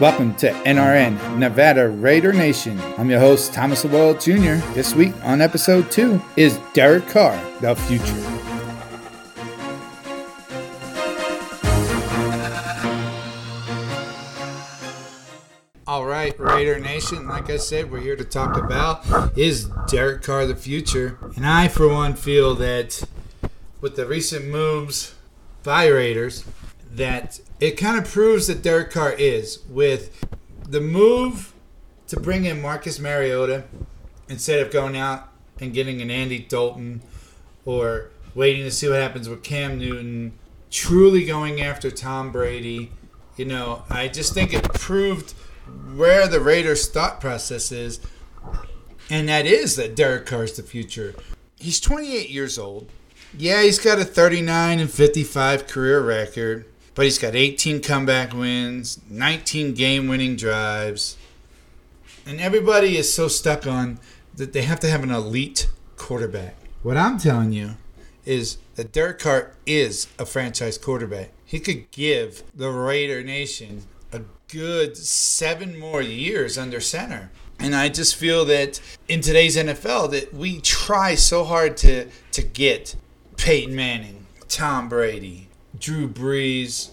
Welcome to NRN, Nevada Raider Nation. I'm your host, Thomas Lowell Jr. This week on episode 2 is Derek Carr, the future. Raider Nation, like I said, we're here to talk about is Derek Carr the future? And I, for one, feel that with the recent moves by Raiders, that it kind of proves that Derek Carr is. With the move to bring in Marcus Mariota instead of going out and getting an Andy Dalton or waiting to see what happens with Cam Newton, truly going after Tom Brady, you know, I just think it proved where the Raiders' thought process is, and that is that Derek Carr's the future. He's 28 years old. Yeah, he's got a 39-55 career record, but he's got 18 comeback wins, 19 game-winning drives, and everybody is so stuck on that they have to have an elite quarterback. What I'm telling you is that Derek Carr is a franchise quarterback. He could give the Raider Nation a good 7 more years under center. And I just feel that in today's NFL that we try so hard to get Peyton Manning, Tom Brady, Drew Brees,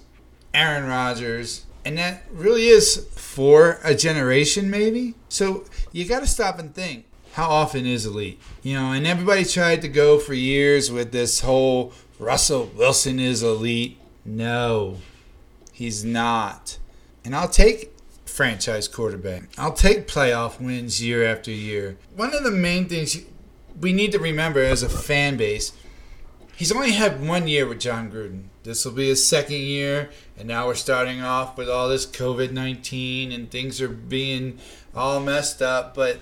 Aaron Rodgers, and that really is for a generation maybe. So you got to stop and think, how often is elite? You know, and everybody tried to go for years with this whole Russell Wilson is elite. No, he's not. And I'll take franchise quarterback. I'll take playoff wins year after year. One of the main things we need to remember as a fan base, he's only had 1 year with Jon Gruden. This will be his second year, and now we're starting off with all this COVID-19 and things are being all messed up, but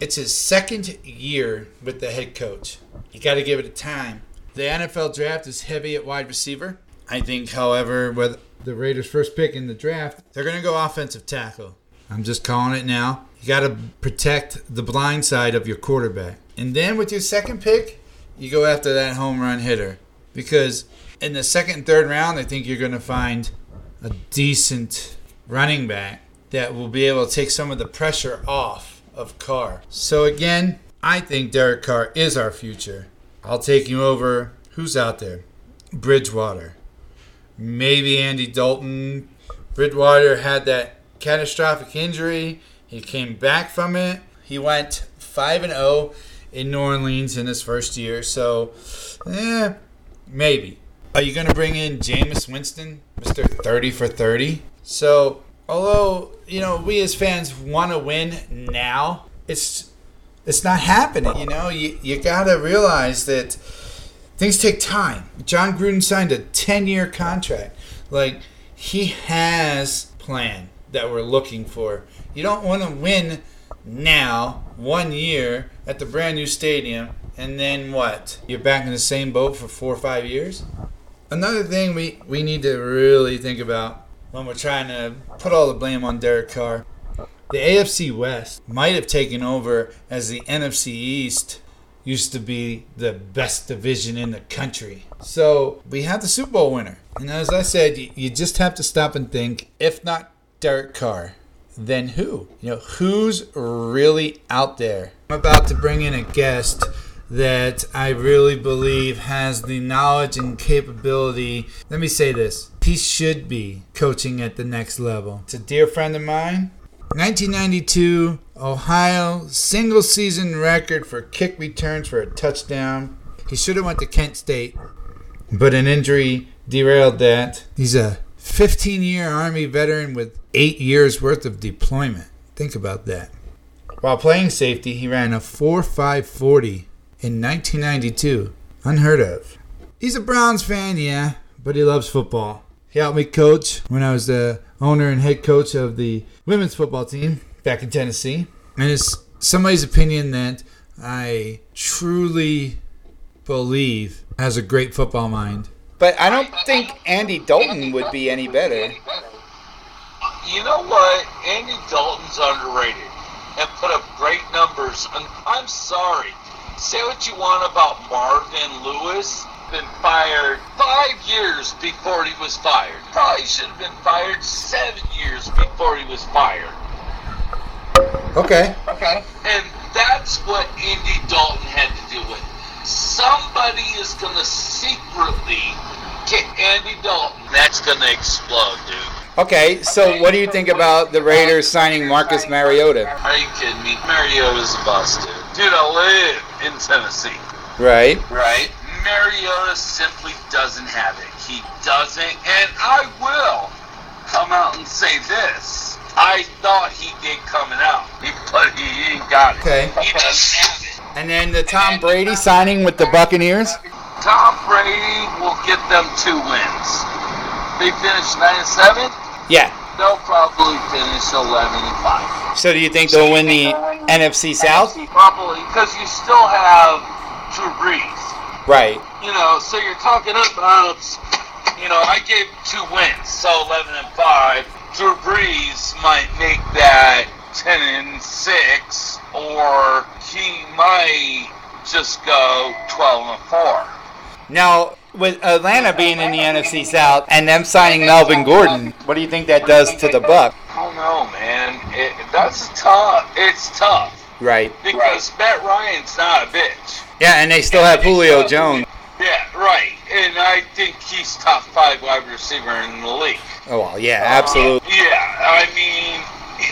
it's his second year with the head coach. You got to give it a time. The NFL draft is heavy at wide receiver. I think, however, with the Raiders' first pick in the draft, they're going to go offensive tackle. I'm just calling it now. You got to protect the blind side of your quarterback. And then with your second pick, you go after that home run hitter. Because in the second and third round, I think you're going to find a decent running back that will be able to take some of the pressure off of Carr. So again, I think Derek Carr is our future. I'll take you over. Who's out there? Bridgewater. Maybe Andy Dalton. Bridgewater had that catastrophic injury. He came back from it. He went 5-0 in New Orleans in his first year. So, maybe. Are you going to bring in Jameis Winston, Mr. 30 for 30? So, although, you know, we as fans want to win now, it's not happening, you know. You got to realize that things take time. Jon Gruden signed a 10-year contract. Like, he has a plan that we're looking for. You don't want to win now, 1 year, at the brand new stadium, and then what? You're back in the same boat for 4 or 5 years? Another thing we need to really think about when we're trying to put all the blame on Derek Carr, the AFC West might have taken over as the NFC East used to be the best division in the country. So we have the Super Bowl winner. And as I said, you just have to stop and think, if not Derek Carr, then who? You know, who's really out there? I'm about to bring in a guest that I really believe has the knowledge and capability. Let me say this. He should be coaching at the next level. It's a dear friend of mine. 1992 Ohio single-season record for kick returns for a touchdown. He should have went to Kent State, but an injury derailed that. He's a 15-year Army veteran with 8 years' worth of deployment. Think about that. While playing safety, he ran a 4.5 40 in 1992. Unheard of. He's a Browns fan, yeah, but he loves football. He helped me coach when I was the owner and head coach of the women's football team back in Tennessee. And it's somebody's opinion that I truly believe has a great football mind. But I don't think Andy Dalton would be any better. You know what? Andy Dalton's underrated and put up great numbers. I'm sorry. Say what you want about Marvin Lewis. have been fired 5 years before he was fired. Probably should have been fired 7 years before he was fired. Okay. And that's what Andy Dalton had to do with. Somebody is going to secretly get Andy Dalton. That's going to explode, dude. Okay, so what do you think about the Raiders signing Marcus Mariota? Are you kidding me? Mariota's a bust, dude. Dude, I live in Tennessee. Right. Mariota simply doesn't have it. He doesn't, and I will come out and say this. I thought he did coming out, but he ain't got it. Okay. He doesn't have it. And then the Tom Brady signing with the Buccaneers? Tom Brady will get them 2 wins. They finished 9-7? Yeah. They'll probably finish 11-5. So do you think they'll win the NFC South? Probably, because you still have Drew Brees. Right. You know, so you're talking about, you know, I gave 2 wins, so 11-5. Drew Brees might make that 10-6, or he might just go 12-4. Now, with Atlanta being in the NFC South and them signing Melvin Gordon, what do you think that does to the Bucs? I don't know, man. It's tough. Right. Because Matt Ryan's not a bitch. Yeah, and they still have Julio Jones. Yeah, right. And I think he's top 5 wide receiver in the league. Oh, well, yeah, absolutely. Yeah, I mean,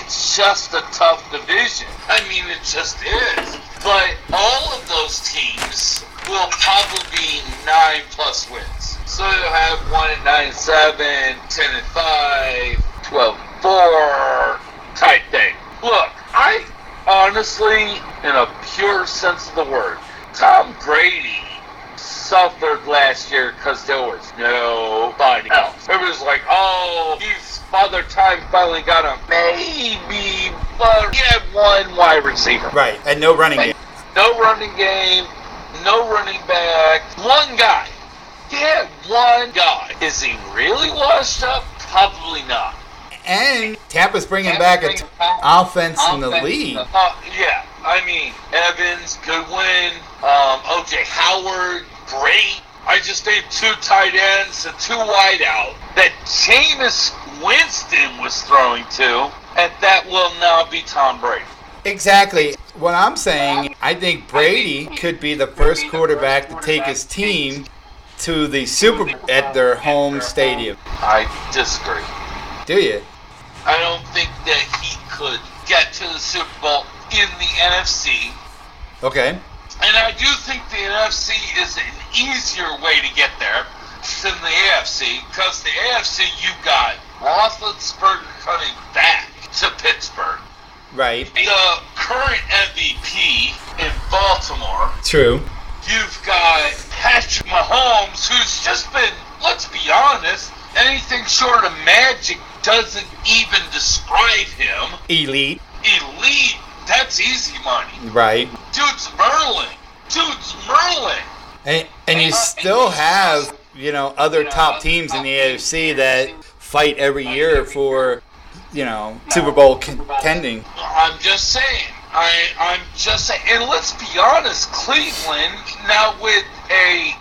it's just a tough division. I mean, it just is. But all of those teams will probably be 9+ wins. So you'll have 1-9-7, 10-5, 12-4 type thing. Look, I honestly, in a pure sense of the word, Tom Brady suffered last year because there was nobody else. It was like, oh, he's Father Time finally got him. Maybe, but he had 1 wide receiver. Right, and no running game. No running game, no running back. 1 guy. He had 1 guy. Is he really washed up? Probably not. And Tampa's bringing back an offense in the league. Yeah, I mean, Evans, Goodwin, O.J. Howard, great. I just named 2 tight ends and 2 wide out that Jameis Winston was throwing to, and that will now be Tom Brady. Exactly. What I'm saying, I think Brady could be the first quarterback to take his team to the Super Bowl at their home stadium. I disagree. Do you? I don't think that he could get to the Super Bowl in the NFC. Okay. And I do think the NFC is an easier way to get there than the AFC, because the AFC, you got Roethlisberger coming back to Pittsburgh. Right. The current MVP in Baltimore. True. You've got Patrick Mahomes, who's just been, let's be honest, anything short of magic doesn't even describe him. Elite. That's easy money. Right. Dude's Merlin. And you still have, you know, other top teams in the AFC that fight every year for, you know, Super Bowl contending. I'm just saying. And let's be honest, Cleveland, now with a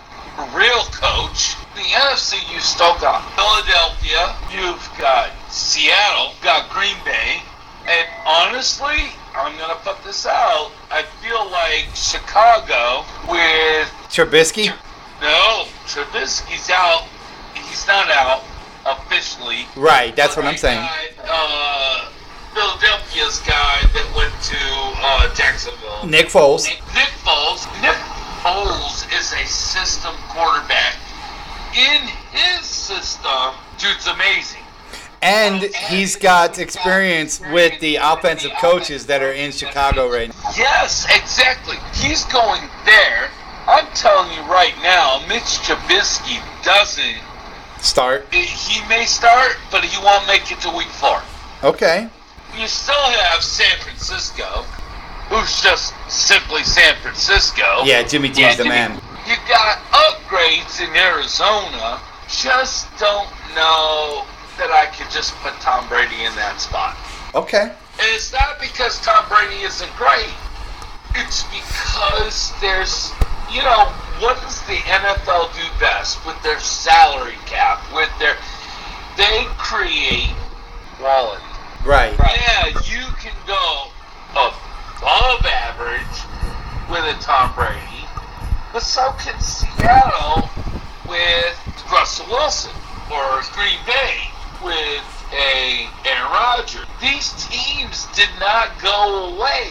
real coach, the NFC, you still got Philadelphia, you've got Seattle, you've got Green Bay, and honestly, I'm going to put this out, I feel like Chicago with Trubisky? No, Trubisky's out. He's not out officially. Right, that's what I'm saying. Philadelphia's guy that went to Jacksonville. Nick Foles is a system quarterback. In his system, dude's amazing. And he's got experience with the offensive coaches that are in Chicago right now. Yes, exactly. He's going there. I'm telling you right now, Mitch Trubisky doesn't start. He may start, but he won't make it to week 4. Okay. You still have San Francisco, who's just simply San Francisco. Yeah, Jimmy G's the man. You got upgrades in Arizona. Just don't know that I could just put Tom Brady in that spot. Okay. And it's not because Tom Brady isn't great. It's because there's, you know, what does the NFL do best with their salary cap? With their, they create quality. Right. Yeah, you can go above average with a Tom Brady, but so can Seattle with Russell Wilson, or Green Bay with Aaron Rodgers. These teams did not go away.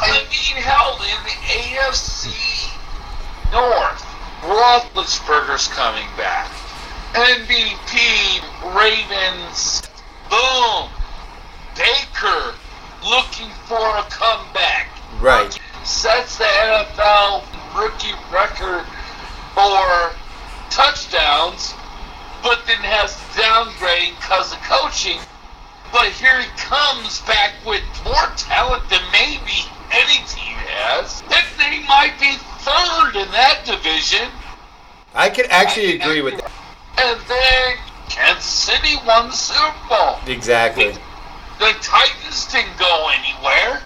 I mean, held in the AFC North. Roethlisberger's coming back. MVP, Ravens, boom. Baker looking for a comeback. Right. Sets the NFL rookie record for touchdowns, but then has to downgrade because of coaching. But here he comes back with more talent than maybe any team has. That they might be third in that division. I could actually agree with that. And then Kansas City won the Super Bowl. Exactly. The Titans didn't go anywhere.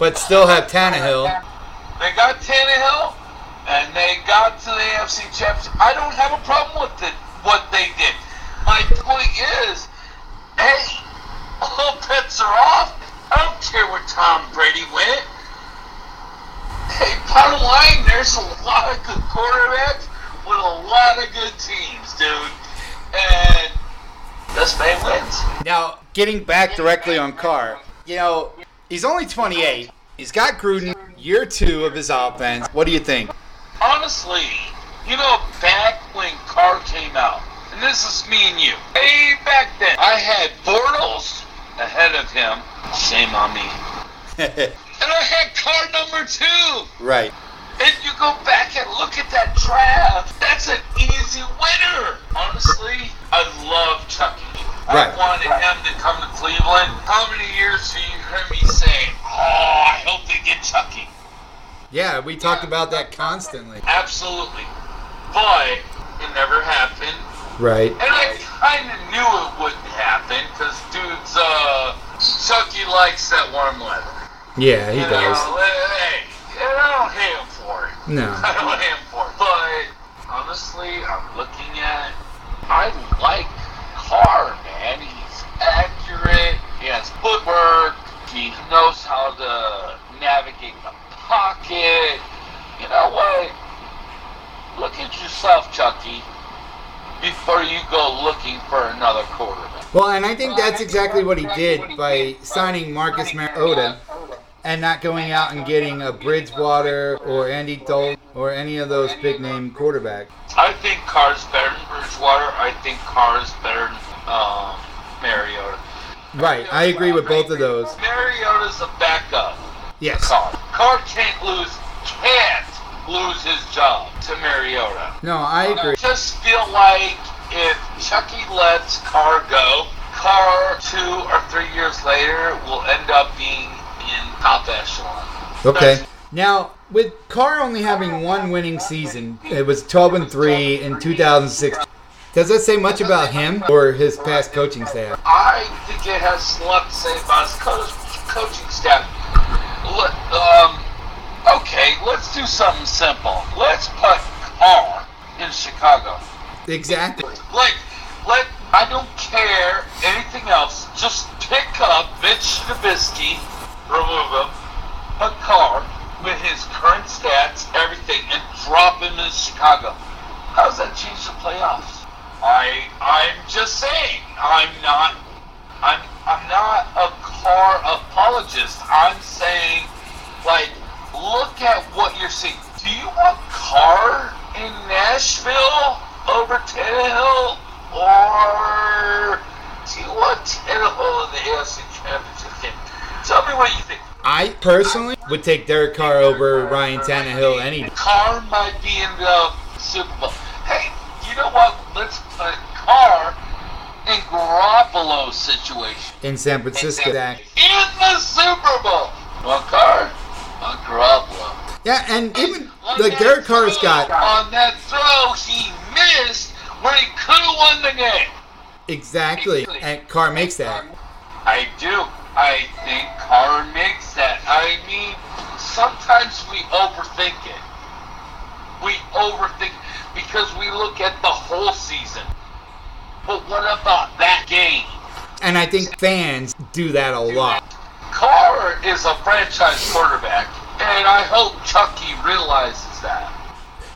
But still have Tannehill. They got Tannehill, and they got to the AFC Championship. I don't have a problem with what they did. My point is, hey, all bets are off. I don't care where Tom Brady went. Hey, bottom line, there's a lot of good quarterbacks with a lot of good teams, dude. And this man wins. Now, getting back directly on Carr, you know, he's only 28. He's got Gruden, year two of his offense. What do you think? Honestly, you know, back when Carr came out, and this is me and you. Way back then, I had Bortles ahead of him. Shame on me. And I had Carr number 2. Right. And you go back and look at that draft. That's an easy winner. Honestly, I love Chucky. Right. I wanted him to come to Cleveland. How many years do you hear me saying, oh, I hope they get Chucky? Yeah, we talked about that constantly. Absolutely. But it never happened. Right. And I kind of knew it wouldn't happen because dude's, Chucky likes that warm weather. Yeah, he does. Hey, and I don't hate him for it. No. I don't hate him for it. But honestly, I like Carr, man. He's accurate. He has footwork. He knows how to navigate the pocket. You know what? Look at yourself, Chucky, before you go looking for another quarterback. Well, and I think that's exactly what he did by signing Marcus Mariota and not going out and getting a Bridgewater or Andy Dalton or any of those big-name quarterbacks. I think Carr's better than Bridgewater. I think Carr's better than Mariota. Right, I agree with both of those. Mariota's a backup. Yes. Carr can't lose his job to Mariota. No, I agree. I just feel like if Chucky lets Carr go, Carr 2 or 3 years later will end up being in top echelon. Okay. Now, with Carr only having one winning season, it was 12-3 in 2006. Does that say much about him or his past coaching staff? I think it has a lot to say about his coaching staff. Okay, let's do something simple. Let's put Carr in Chicago. Exactly. I don't care anything else. Just pick up Mitch Trubisky, remove him, put Carr with his current stats, everything, and drop him in Chicago. How does that change the playoffs? I'm just saying. I'm not a Carr apologist. I'm saying, look at what you're seeing. Do you want Carr in Nashville over Tannehill? Or do you want Tannehill in the AFC Championship game? Tell me what you think. I personally would take Derek Carr over Ryan Tannehill any day. Carr might be in the Super Bowl. Hey, you know what? Let's put Carr in Garoppolo's situation. In San Francisco. In the Super Bowl. Want Carr? On Garoppolo. Yeah, and even Derek Carr's got on that throw he missed where he could have won the game. Exactly. And Carr makes that. I do. I think Carr makes that. I mean, sometimes we overthink it. We overthink because we look at the whole season. But what about that game? And I think fans do that a lot. Carr is a franchise quarterback, and I hope Chucky realizes that.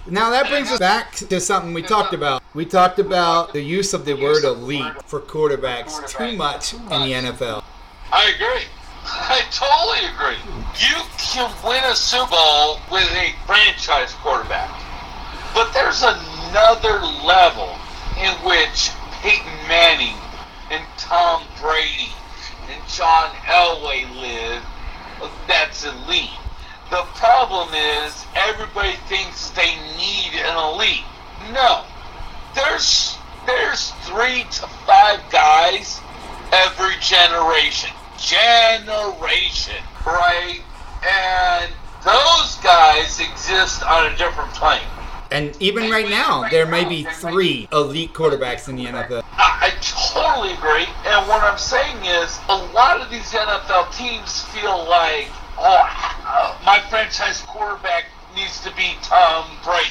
Now that brings us back to something we talked about. We talked about the use of the word elite for quarterbacks too much in the NFL. I agree. I totally agree. You can win a Super Bowl with a franchise quarterback. But there's another level in which Peyton Manning and Tom Brady and John Elway live that's elite. The problem is everybody thinks they need an elite. No. There's 3 to 5 guys every generation, right? And those guys exist on a different plane. And even right now, there may be 3 elite quarterbacks in the NFL. I totally agree. And what I'm saying is, a lot of these NFL teams feel like, my franchise quarterback needs to be Tom Brady,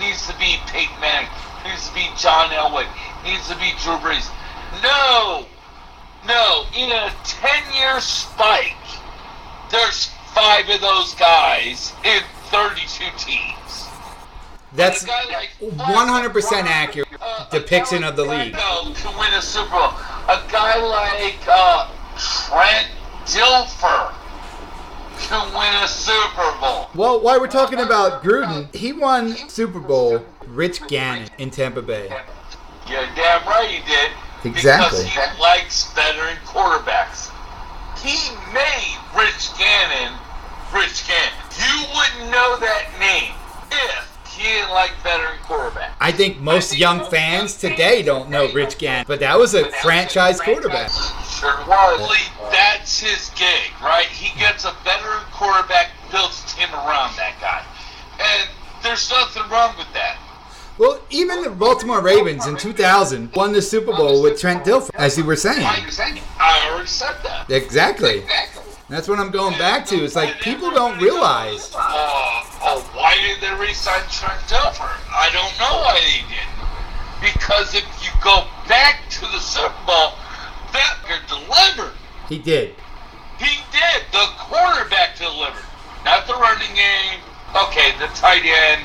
needs to be Peyton Manning, needs to be John Elway, needs to be Drew Brees. No, in a 10-year spike, there's 5 of those guys in 32 teams. That's 100% accurate depiction of the league. To win a Super Bowl, a guy like Trent Dilfer can win a Super Bowl. Well, while we're talking about Gruden, he won Super Bowl. Rich Gannon in Tampa Bay. You're damn right he did. Exactly. Because he likes veteran quarterbacks. He made Rich Gannon Rich Gannon. You wouldn't know that name if he didn't like veteran quarterbacks. I think most young fans today don't know Rich Gannon, but that was a franchise quarterback. Sure was. That's his gig, right? He gets a veteran quarterback, builds a team around that guy. And there's nothing wrong with that. Well, even the Baltimore Ravens in 2000 won the Super Bowl with Trent Dilfer, as you were saying. I already said that. Exactly. That's what I'm going back to. It's like people don't realize. Why did they re-sign Trent Dilfer? I don't know why they did. Because if you go back to the Super Bowl, that delivered. He did. He did. The quarterback delivered. Not the running game. Okay, the tight end.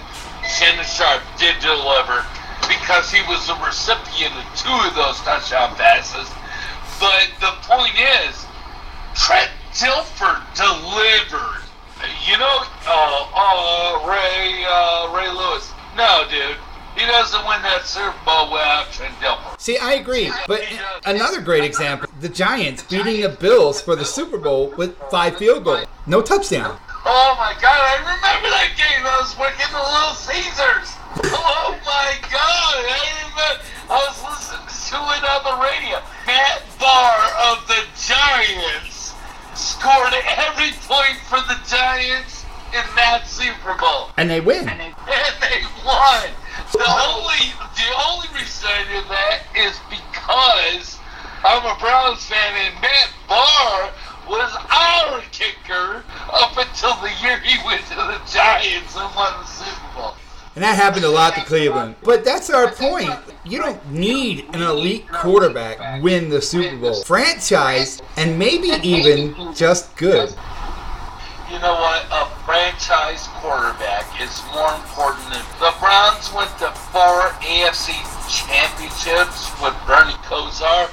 Shannon Sharpe did deliver because he was the recipient of 2 of those touchdown passes. But the point is, Trent Dilfer delivered. You know, Ray Lewis. No, dude. He doesn't win that Super Bowl without Trent Dilfer. See, I agree. But another great example, the Giants beating the Bills for the Super Bowl with 5 field goals. No touchdown. Oh my God, I remember that game. I was working at Little Caesars. Oh my God, I was listening to it on the radio. Matt Bahr of the Giants scored every point for the Giants in that Super Bowl. And they win. And they won. The only reason I did that is because I'm a Browns fan and Matt Bahr was our kicker up until the year he went to the Giants and won the Super Bowl. And that happened a lot to Cleveland. But that's our point. You don't need an elite quarterback to win the Super Bowl. Franchise, and maybe even just good. You know what? A franchise quarterback is more important than... The Browns went to 4 AFC Championships with Bernie Kosar.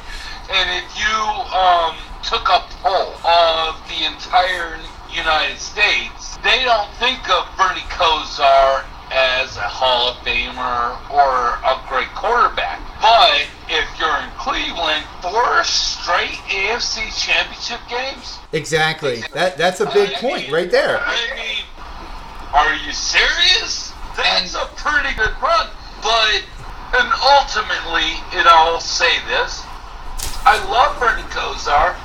And if you took a poll of the entire United States, they don't think of Bernie Kosar as a Hall of Famer or a great quarterback. But if you're in Cleveland, 4 straight AFC Championship games? Exactly. That's a big point right there. Are you serious? That's a pretty good run. But, and ultimately, and I'll say this, I love Bernie Kosar,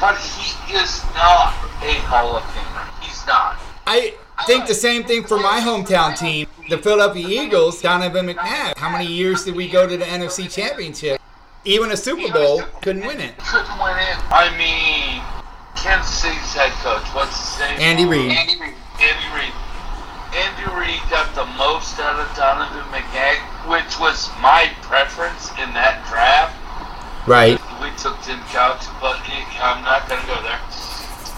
but he is not a Hall of Famer. He's not. I think the same thing for my hometown team, the Philadelphia Eagles, Donovan McNabb. How many years did we go to the NFC Championship? Even a Super Bowl, couldn't win it. Couldn't win it. I mean, Kansas City's head coach, what's his name? Andy Reid. injury got the most out of Donovan McNabb, which was my preference in that draft. Right. We took Tim Couch, but I'm not going to go there.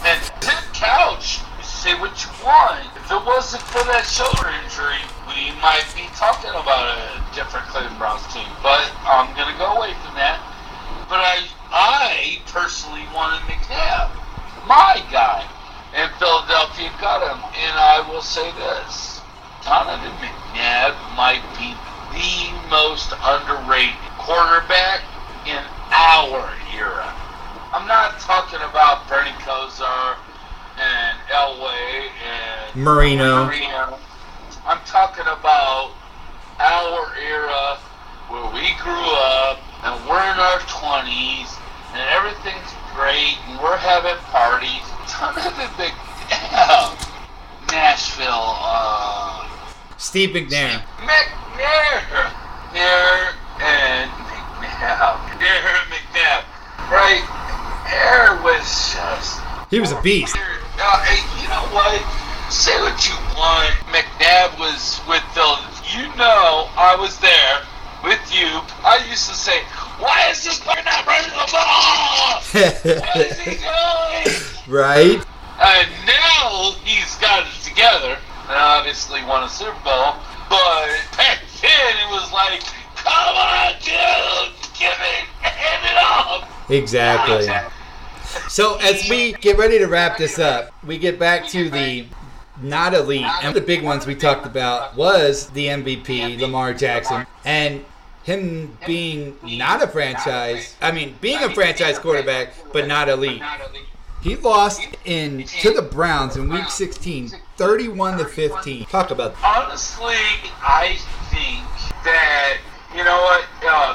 And Tim Couch, say what you want. If it wasn't for that shoulder injury, we might be talking about a different Cleveland Browns team. But I'm going to go away from that. But I personally wanted McNabb, my guy. And Philadelphia got him. And I will say this. Donovan McNabb might be the most underrated quarterback in our era. I'm not talking about Bernie Kosar and Elway and Marino. I'm talking about our era where we grew up and we're in our 20s and everything's great and we're having parties. Donovan McNabb, Nashville, Steve McNair. Derek McNabb, right? There was just... He was a beast. You know what? Say what you want. McNabb was with Philadelphia. You know I was there with you. I used to say, why is this player not running the ball? What is he doing? Right. And now he's got it together. And obviously won a Super Bowl. But back then it was like, come on, dude, give it, hand it off. Exactly. So as we get ready to wrap this up, we get back to the not elite. And one of the big ones we talked about was the MVP, Lamar Jackson. And him being not a franchise, I mean, being a franchise quarterback, but not elite. He lost to the Browns in Week 16, 31-15. Talk about that. Honestly, I think that, you know what,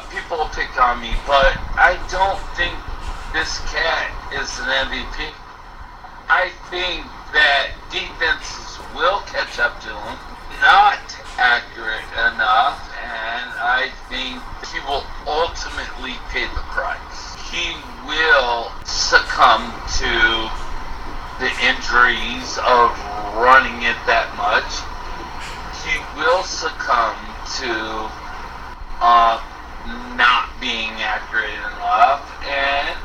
people will pick on me, but I don't think this cat is an MVP. I think that defenses will catch up to him. Not accurate enough, and I think he will ultimately pay the price. He will succumb to the injuries of running it that much. He will succumb to not being accurate enough. And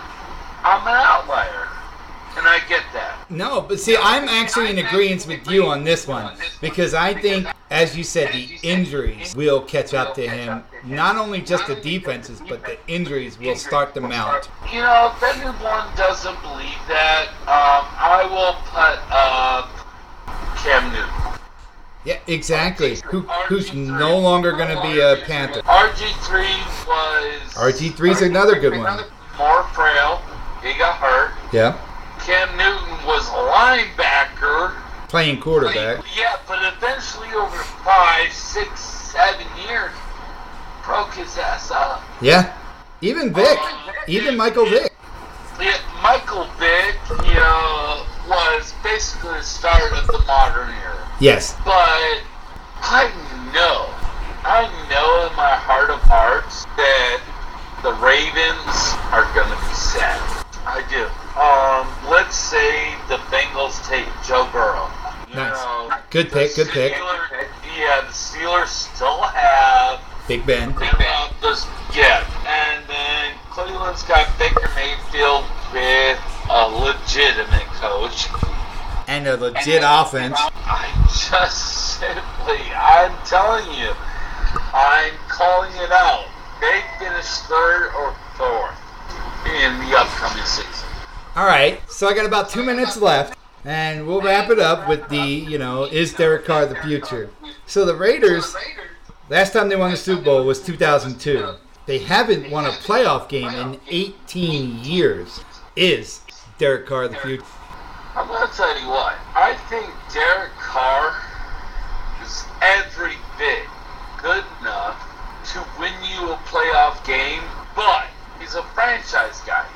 I'm an outlier. And I get that. No, but see, I'm actually in agreement with you on this one. Because I think, as you said, the injuries will catch up to him. Not only just the defenses, but the injuries will start to mount. You know, if anyone doesn't believe that, I will put up Cam Newton. Yeah, exactly. Who's no longer going to be a Panther. RG3's another good one. More frail. He got hurt. Yeah. Cam Newton was a linebacker. Playing quarterback. Yeah, but eventually over 5, 6, 7 years, broke his ass up. Yeah. Even Vic. Even Michael Vick. Yeah, Michael Vick, you know, was basically the start of the modern era. Yes. But I know in my heart of hearts that the Ravens are going to be sad. I do. Let's say the Bengals take Joe Burrow. You know, good pick. Yeah, the Steelers still have Big Ben. And then Cleveland's got Baker Mayfield with a legitimate coach. And a legit offense. I just simply, I'm telling you, I'm calling it out. They finish third or fourth in the upcoming season. All right, so I got about 2 minutes left, and we'll wrap it up with the, you know, is Derek Carr the future? So the Raiders, last time they won the Super Bowl was 2002. They haven't won a playoff game in 18 years. Is Derek Carr the future? I'm going to tell you what. I think Derek Carr is every bit good enough to win you a playoff game, but he's a franchise guy.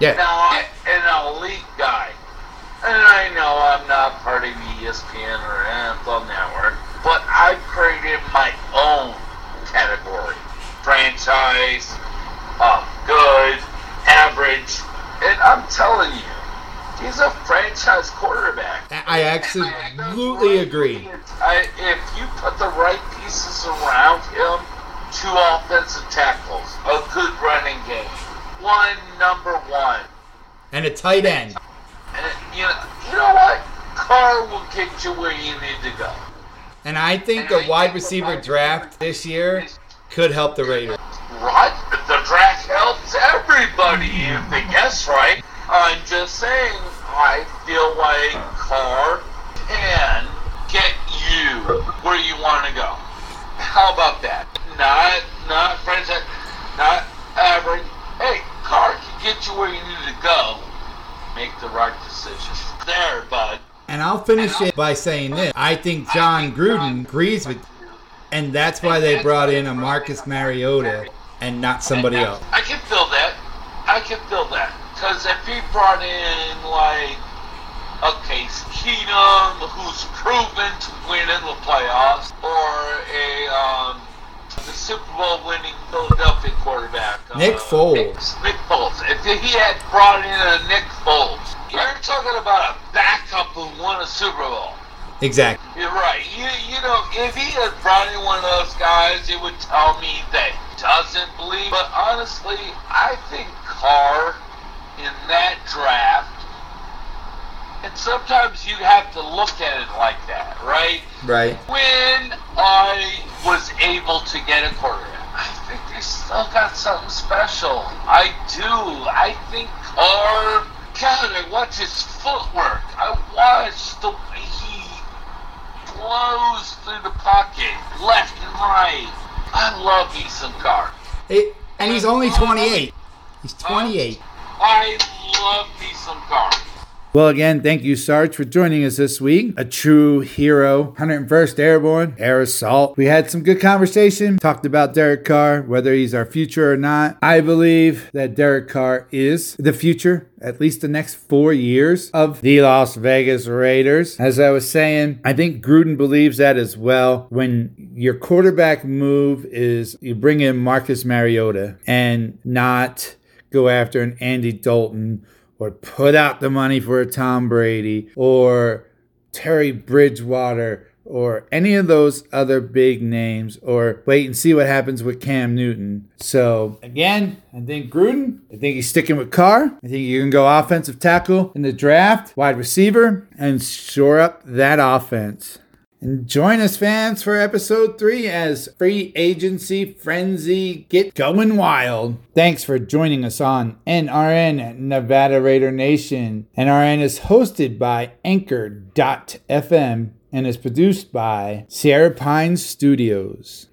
Yeah. Not an elite guy. And I know I'm not part of ESPN or NFL Network, but I've created my own category. Franchise, good, average. And I'm telling you, he's a franchise. franchise quarterback. I absolutely agree. If you put the right pieces around him, 2 offensive tackles, a good running game, one number one, and a tight end. And you know what? Carr will get you where you need to go. And I think the wide receiver draft this year could help the Raiders. What? The draft helps everybody if they guess right. I'm just saying, I feel like Carr can get you where you want to go. How about that? Not friends, not average. Hey, Carr can get you where you need to go. Make the right decision. There, bud. And I'll finish it by saying this. I think Jon Gruden agrees with you, and that's why they brought in a Marcus Mariota and not somebody else. I can feel that. Because if he brought in, Keenum, who's proven to win in the playoffs, or the Super Bowl-winning Philadelphia quarterback. Nick Foles. If he had brought in a Nick Foles, you're talking about a backup who won a Super Bowl. Exactly. You're right. You know, if he had brought in one of those guys, it would tell me that he doesn't believe. But honestly, I think Carr, in that draft, and sometimes you have to look at it like that, right? Right. When I was able to get a quarterback, I think they still got something special. I do. I think Carr, God, I watch his footwork. I watch the way he blows through the pocket, left and right. I love Eason Carr. And he's only 28. He's 28. I love Eason Carr. Well, again, thank you, Sarge, for joining us this week. A true hero, 101st Airborne, Air Assault. We had some good conversation, talked about Derek Carr, whether he's our future or not. I believe that Derek Carr is the future, at least the next 4 years of the Las Vegas Raiders. As I was saying, I think Gruden believes that as well. When your quarterback move is you bring in Marcus Mariota and not go after an Andy Dalton, or put out the money for a Tom Brady, or Terry Bridgewater, or any of those other big names, or wait and see what happens with Cam Newton. So, again, I think Gruden, I think he's sticking with Carr. I think you can go offensive tackle in the draft, wide receiver, and shore up that offense. And join us, fans, for episode 3 as free agency frenzy get going wild. Thanks for joining us on NRN Nevada Raider Nation. NRN is hosted by Anchor.fm and is produced by Sierra Pine Studios.